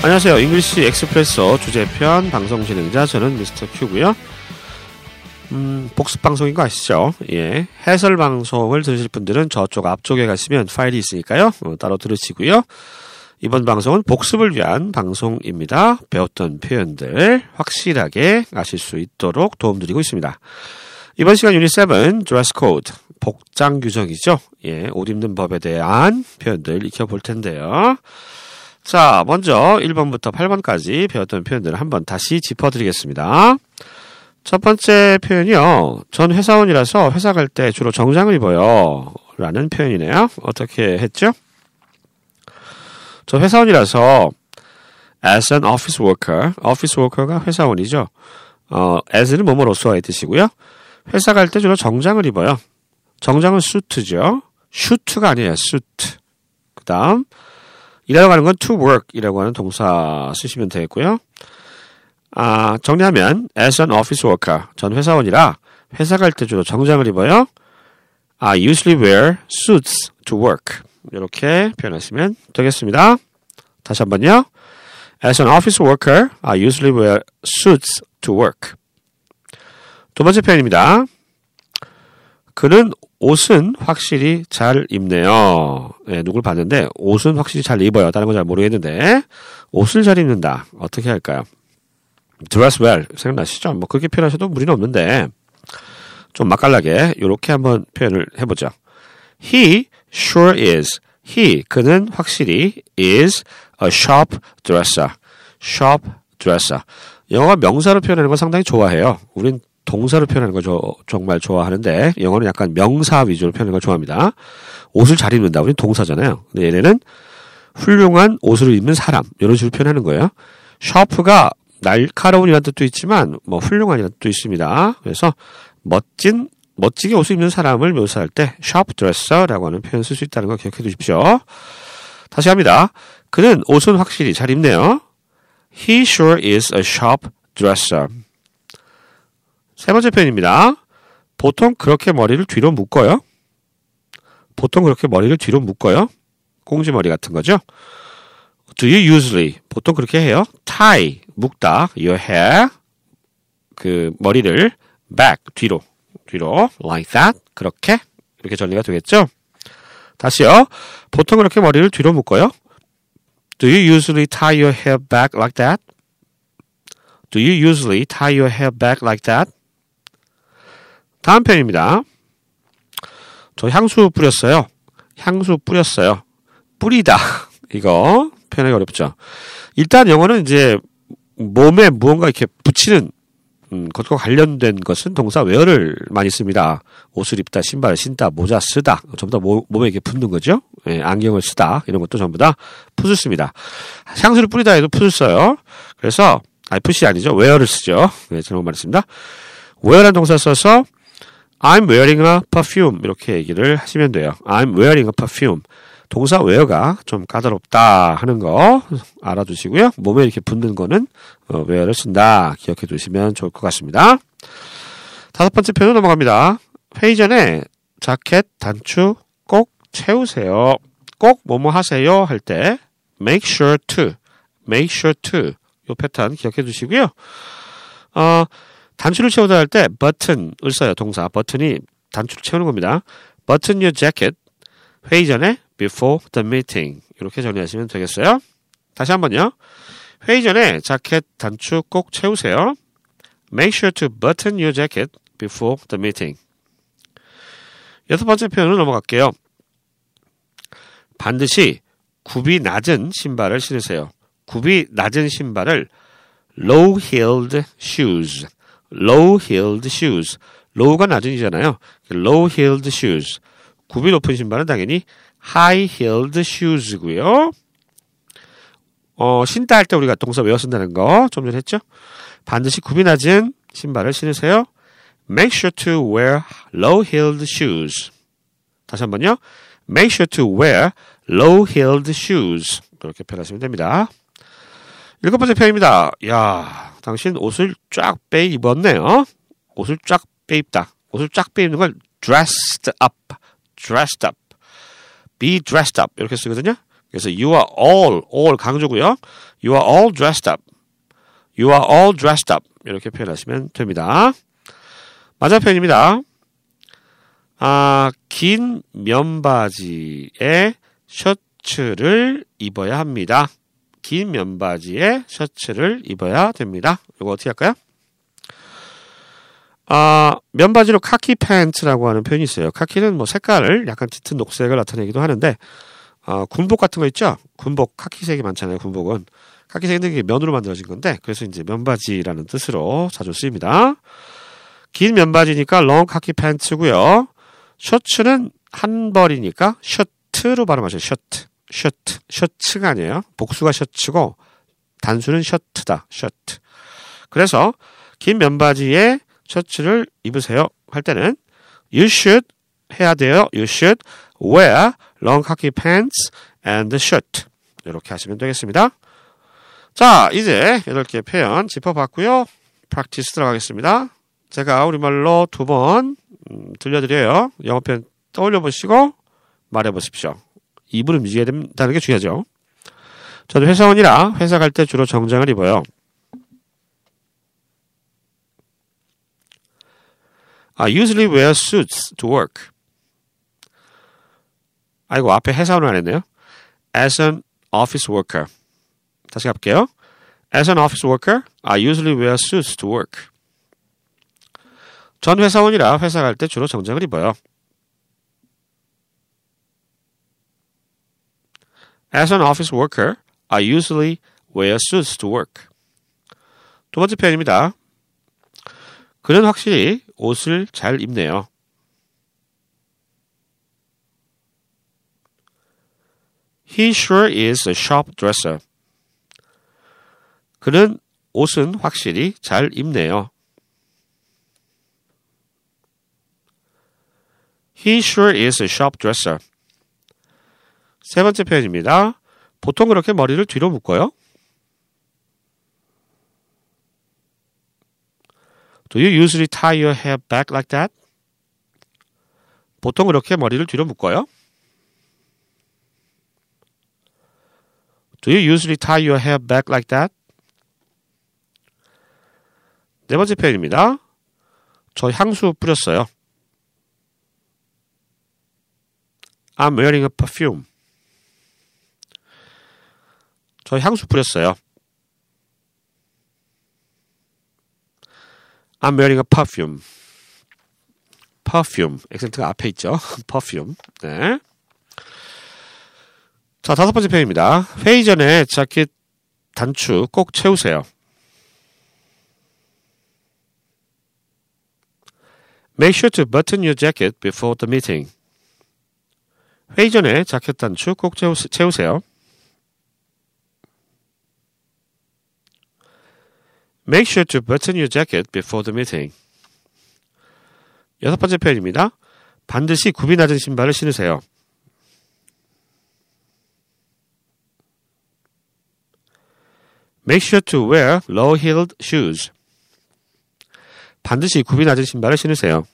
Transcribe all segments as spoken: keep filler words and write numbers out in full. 안녕하세요. 잉글리시 엑스프레소 주제편 방송 진행자 저는 미스터 Q고요. 음, 복습 방송인 거 아시죠? 예, 해설 방송을 들으실 분들은 저쪽 앞쪽에 가시면 파일이 있으니까요. 어, 따로 들으시고요. 이번 방송은 복습을 위한 방송입니다. 배웠던 표현들 확실하게 아실 수 있도록 도움드리고 있습니다. 이번 시간 유닛 칠, 드레스 코드, 복장 규정이죠. 예, 옷 입는 법에 대한 표현들 익혀볼 텐데요. 자, 먼저 일 번부터 팔 번까지 배웠던 표현들을 한번 다시 짚어드리겠습니다. 첫 번째 표현이요. 전 회사원이라서 회사 갈 때 주로 정장을 입어요. 라는 표현이네요. 어떻게 했죠? 저 회사원이라서 as an office worker, office worker가 회사원이죠. 어, as는 뭐뭐로서의 뜻이고요. 회사 갈 때 주로 정장을 입어요. 정장은 수트죠. 슈트가 아니에요. 수트. 그 다음 일하러 가는 건 to work이라고 하는 동사 쓰시면 되겠고요. 아, 정리하면 as an office worker, 전 회사원이라 회사 갈 때 주로 정장을 입어요. I usually wear suits to work. 이렇게 표현하시면 되겠습니다. 다시 한번요. As an office worker, I usually wear suits to work. 두 번째 표현입니다. 그는 옷은 확실히 잘 입네요. 네, 누굴 봤는데 옷은 확실히 잘 입어요. 다른 건 잘 모르겠는데 옷을 잘 입는다. 어떻게 할까요? Dress well. 생각나시죠? 뭐 그렇게 표현하셔도 무리는 없는데 좀 맛깔나게 이렇게 한번 표현을 해보죠. He sure is. He, 그는 확실히 is a sharp dresser. Sharp dresser. 영어가 명사로 표현하는 걸 상당히 좋아해요. 우린 동사로 표현하는 걸 저, 정말 좋아하는데 영어는 약간 명사 위주로 표현하는 걸 좋아합니다. 옷을 잘 입는다. 우린 동사잖아요. 근데 얘네는 훌륭한 옷을 입는 사람. 이런 식으로 표현하는 거예요. sharp가 날카로운이라는 뜻도 있지만 뭐 훌륭한이라는 뜻도 있습니다. 그래서 멋진 멋지게 옷을 입는 사람을 묘사할 때 sharp dresser라고 하는 표현 쓸 수 있다는 걸 기억해 두십시오. 다시 합니다. 그는 옷은 확실히 잘 입네요. He sure is a sharp dresser. 세 번째 표현입니다. 보통 그렇게 머리를 뒤로 묶어요. 보통 그렇게 머리를 뒤로 묶어요. 꽁지머리 같은 거죠. Do you usually, 보통 그렇게 해요. tie, 묶다, your hair, 그 머리를 back, 뒤로, 뒤로, like that, 그렇게, 이렇게 정리가 되겠죠. 다시요. 보통 그렇게 머리를 뒤로 묶어요. Do you usually tie your hair back like that? Do you usually tie your hair back like that? 다음 표현입니다. 저 향수 뿌렸어요. 향수 뿌렸어요. 뿌리다. 이거 표현하기 어렵죠. 일단 영어는 이제 몸에 무언가 이렇게 붙이는 것과 관련된 것은 동사 wear를 많이 씁니다. 옷을 입다, 신발을 신다, 모자 쓰다. 전부 다 모, 몸에 이렇게 붙는 거죠. 예, 안경을 쓰다. 이런 것도 전부 다 푸스 씁니다. 향수를 뿌리다 해도 푸스 써요. 그래서 아니, 푸시 아니죠. wear를 쓰죠. 예, 잘못 말했습니다. wear라는 동사 써서 I'm wearing a perfume 이렇게 얘기를 하시면 돼요. I'm wearing a perfume. 동사 웨어가 좀 까다롭다 하는 거 알아두시고요. 몸에 이렇게 붙는 거는 웨어를 쓴다. 기억해 두시면 좋을 것 같습니다. 다섯 번째 표현 넘어갑니다. 회의 전에 자켓, 단추 꼭 채우세요. 꼭 뭐뭐 하세요 할 때 make sure to, make sure to 요 패턴 기억해 두시고요. 어, 단추를 채우다 할 때 button을 써요. 동사 버튼이 단추를 채우는 겁니다. button your jacket. 회의 전에 before the meeting 이렇게 정리하시면 되겠어요. 다시 한번요. 회의 전에 자켓 단추 꼭 채우세요. Make sure to button your jacket before the meeting. 여섯 번째 표현으로 넘어갈게요. 반드시 굽이 낮은 신발을 신으세요. 굽이 낮은 신발을 low-heeled shoes, low-heeled shoes, low가 낮은이잖아요. low-heeled shoes. 굽이 높은 신발은 당연히 high-heeled shoes고요. 어, 신다 할 때 우리가 동사 외워 쓴다는 거 좀 전에 했죠? 반드시 굽이 낮은 신발을 신으세요. Make sure to wear low-heeled shoes. 다시 한번요. Make sure to wear low-heeled shoes. 그렇게 표현하시면 됩니다. 일곱 번째 표현입니다. 야, 당신 옷을 쫙 빼 입었네요. 옷을 쫙 빼 입다. 옷을 쫙 빼 입는 걸 dressed up, dressed up. be dressed up 이렇게 쓰거든요. 그래서 you are all, all 강조고요. You are all dressed up. You are all dressed up. 이렇게 표현하시면 됩니다. 맞아표현입니다. 아, 긴 면바지에 셔츠를 입어야 합니다. 긴 면바지에 셔츠를 입어야 됩니다. 이거 어떻게 할까요? 아, 면바지로 카키 팬츠라고 하는 표현이 있어요. 카키는 뭐 색깔을 약간 짙은 녹색을 나타내기도 하는데, 어, 군복 같은 거 있죠? 군복, 카키색이 많잖아요, 군복은. 카키색은 이게 면으로 만들어진 건데, 그래서 이제 면바지라는 뜻으로 자주 쓰입니다. 긴 면바지니까 long 카키 팬츠고요. 셔츠는 한 벌이니까 셔츠로 발음하셔요. 셔츠, 셔츠, 셔츠가 아니에요. 복수가 셔츠고 단수는 셔츠다, 셔츠. 그래서 긴 면바지에 셔츠를 입으세요 할 때는 You should 해야 돼요. You should wear long khaki pants and shirt. 이렇게 하시면 되겠습니다. 자, 이제 여덟 개의 표현 짚어봤고요. practice 들어가겠습니다. 제가 우리말로 두 번 음, 들려드려요. 영어 표현 떠올려보시고 말해보십시오. 입을 움직여야 된다는 게 중요하죠. 저는 회사원이라 회사 갈 때 주로 정장을 입어요. I usually wear suits to work. 아이고, 앞에 회사원을 안 했네요. As an office worker. 다시 가볼게요. As an office worker, I usually wear suits to work. 전 회사원이라 회사 갈 때 주로 정장을 입어요. As an office worker, I usually wear suits to work. 두 번째 표현입니다. 그는 확실히 옷을 잘 입네요. He sure is a sharp dresser. 그는 옷은 확실히 잘 입네요. He sure is a sharp dresser. 세 번째 표현입니다. 보통 그렇게 머리를 뒤로 묶어요? Do you usually tie your hair back like that? 보통 그렇게 머리를 뒤로 묶어요? Do you usually tie your hair back like that? 네 번째 표현입니다. 저 향수 뿌렸어요. I'm wearing a perfume. 저 향수 뿌렸어요. I'm wearing a perfume. perfume. 액센트가 앞에 있죠. perfume. 네. 자, 다섯 번째 표현입니다. 회의 전에 자켓 단추 꼭 채우세요. Make sure to button your jacket before the meeting. 회의 전에 자켓 단추 꼭 채우세요. Make sure to button your jacket before the meeting. 여섯 번째 표현입니다. 반드시 굽이 낮은 신발을 신으세요. Make sure to wear low-heeled shoes. 반드시 굽이 낮은 신발을 신으세요.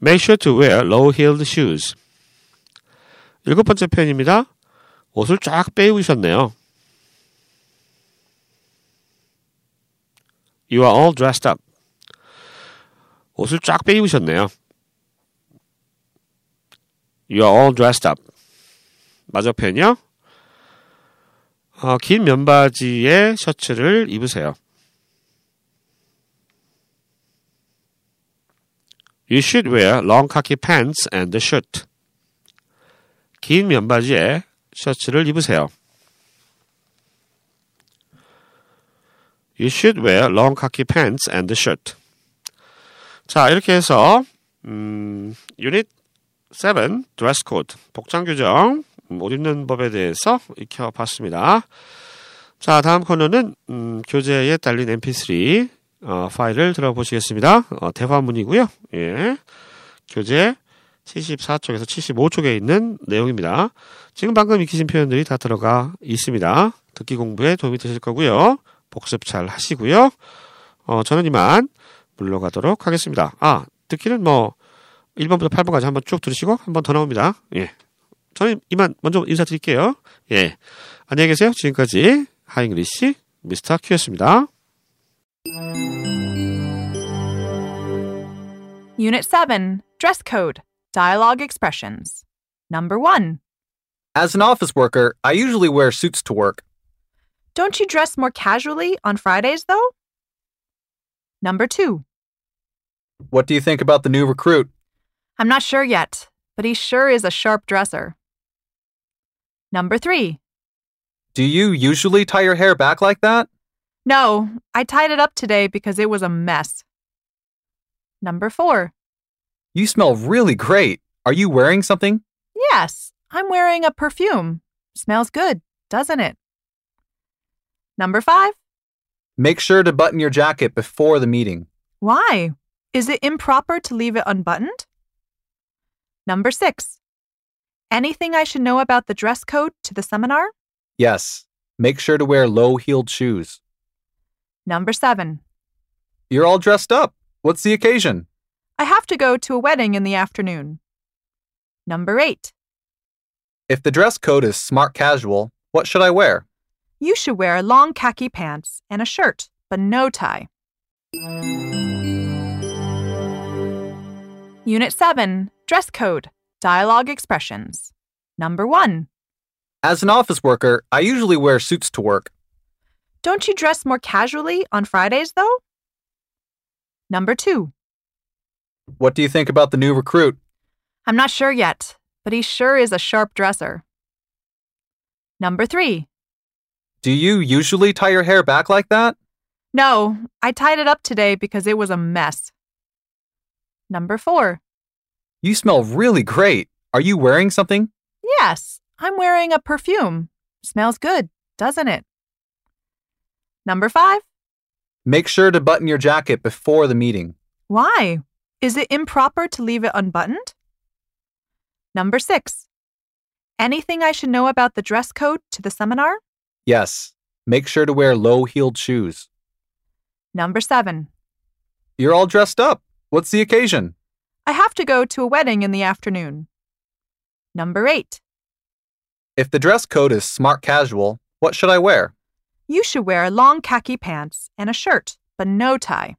Make sure to wear low-heeled shoes. 일곱 번째 표현입니다. 옷을 쫙 빼입으셨네요. You are all dressed up. 옷을 쫙 빼입으셨네요. You are all dressed up. 마지막 표현이요. 어, 긴 면바지에 셔츠를 입으세요. You should wear long khaki pants and a shirt. 긴 면바지에 셔츠를 입으세요. You should wear long khaki pants and a shirt. 자, 이렇게 해서 음, 유닛 칠 드레스 코드, 복장 규정, 옷 입는 법에 대해서 익혀봤습니다. 자, 다음 코너는 음, 교재에 달린 엠피쓰리 어, 파일을 들어보시겠습니다. 어, 대화문이고요. 예, 교재 칠십사 쪽에서 칠십오 쪽에 있는 내용입니다. 지금 방금 익히신 표현들이 다 들어가 있습니다. 듣기 공부에 도움이 되실 거고요. 복습 잘 하시고요. 어, 저는 이만 물러가도록 하겠습니다. 아, 듣기는 뭐 일 번부터 팔 번까지 한번 쭉 들으시고 한번 더 나옵니다. 예. 저는 이만 먼저 인사드릴게요. 예. 안녕히 계세요. 지금까지 하잉글리시 미스터 Q였습니다. Unit seven, Dress Code, Dialogue Expressions. Number one. As an office worker, I usually wear suits to work. Don't you dress more casually on Fridays, though? Number two. What do you think about the new recruit? I'm not sure yet, but he sure is a sharp dresser. Number three. Do you usually tie your hair back like that? No, I tied it up today because it was a mess. Number four. You smell really great. Are you wearing something? Yes, I'm wearing a perfume. Smells good, doesn't it? Number five. Make sure to button your jacket before the meeting. Why? Is it improper to leave it unbuttoned? Number six. Anything I should know about the dress code to the seminar? Yes. Make sure to wear low-heeled shoes. Number seven. You're all dressed up. What's the occasion? I have to go to a wedding in the afternoon. Number eight. If the dress code is smart casual, what should I wear? You should wear long khaki pants and a shirt, but no tie. Unit seven, Dress Code, Dialogue Expressions. Number one. As an office worker, I usually wear suits to work. Don't you dress more casually on Fridays, though? Number two. What do you think about the new recruit? I'm not sure yet, but he sure is a sharp dresser. Number three. Do you usually tie your hair back like that? No, I tied it up today because it was a mess. Number four. You smell really great. Are you wearing something? Yes, I'm wearing a perfume. Smells good, doesn't it? Number five. Make sure to button your jacket before the meeting. Why? Is it improper to leave it unbuttoned? Number six. Anything I should know about the dress code to the seminar? Yes. Make sure to wear low-heeled shoes. Number seven. You're all dressed up. What's the occasion? I have to go to a wedding in the afternoon. Number eight. If the dress code is smart casual, what should I wear? You should wear long khaki pants and a shirt, but no tie.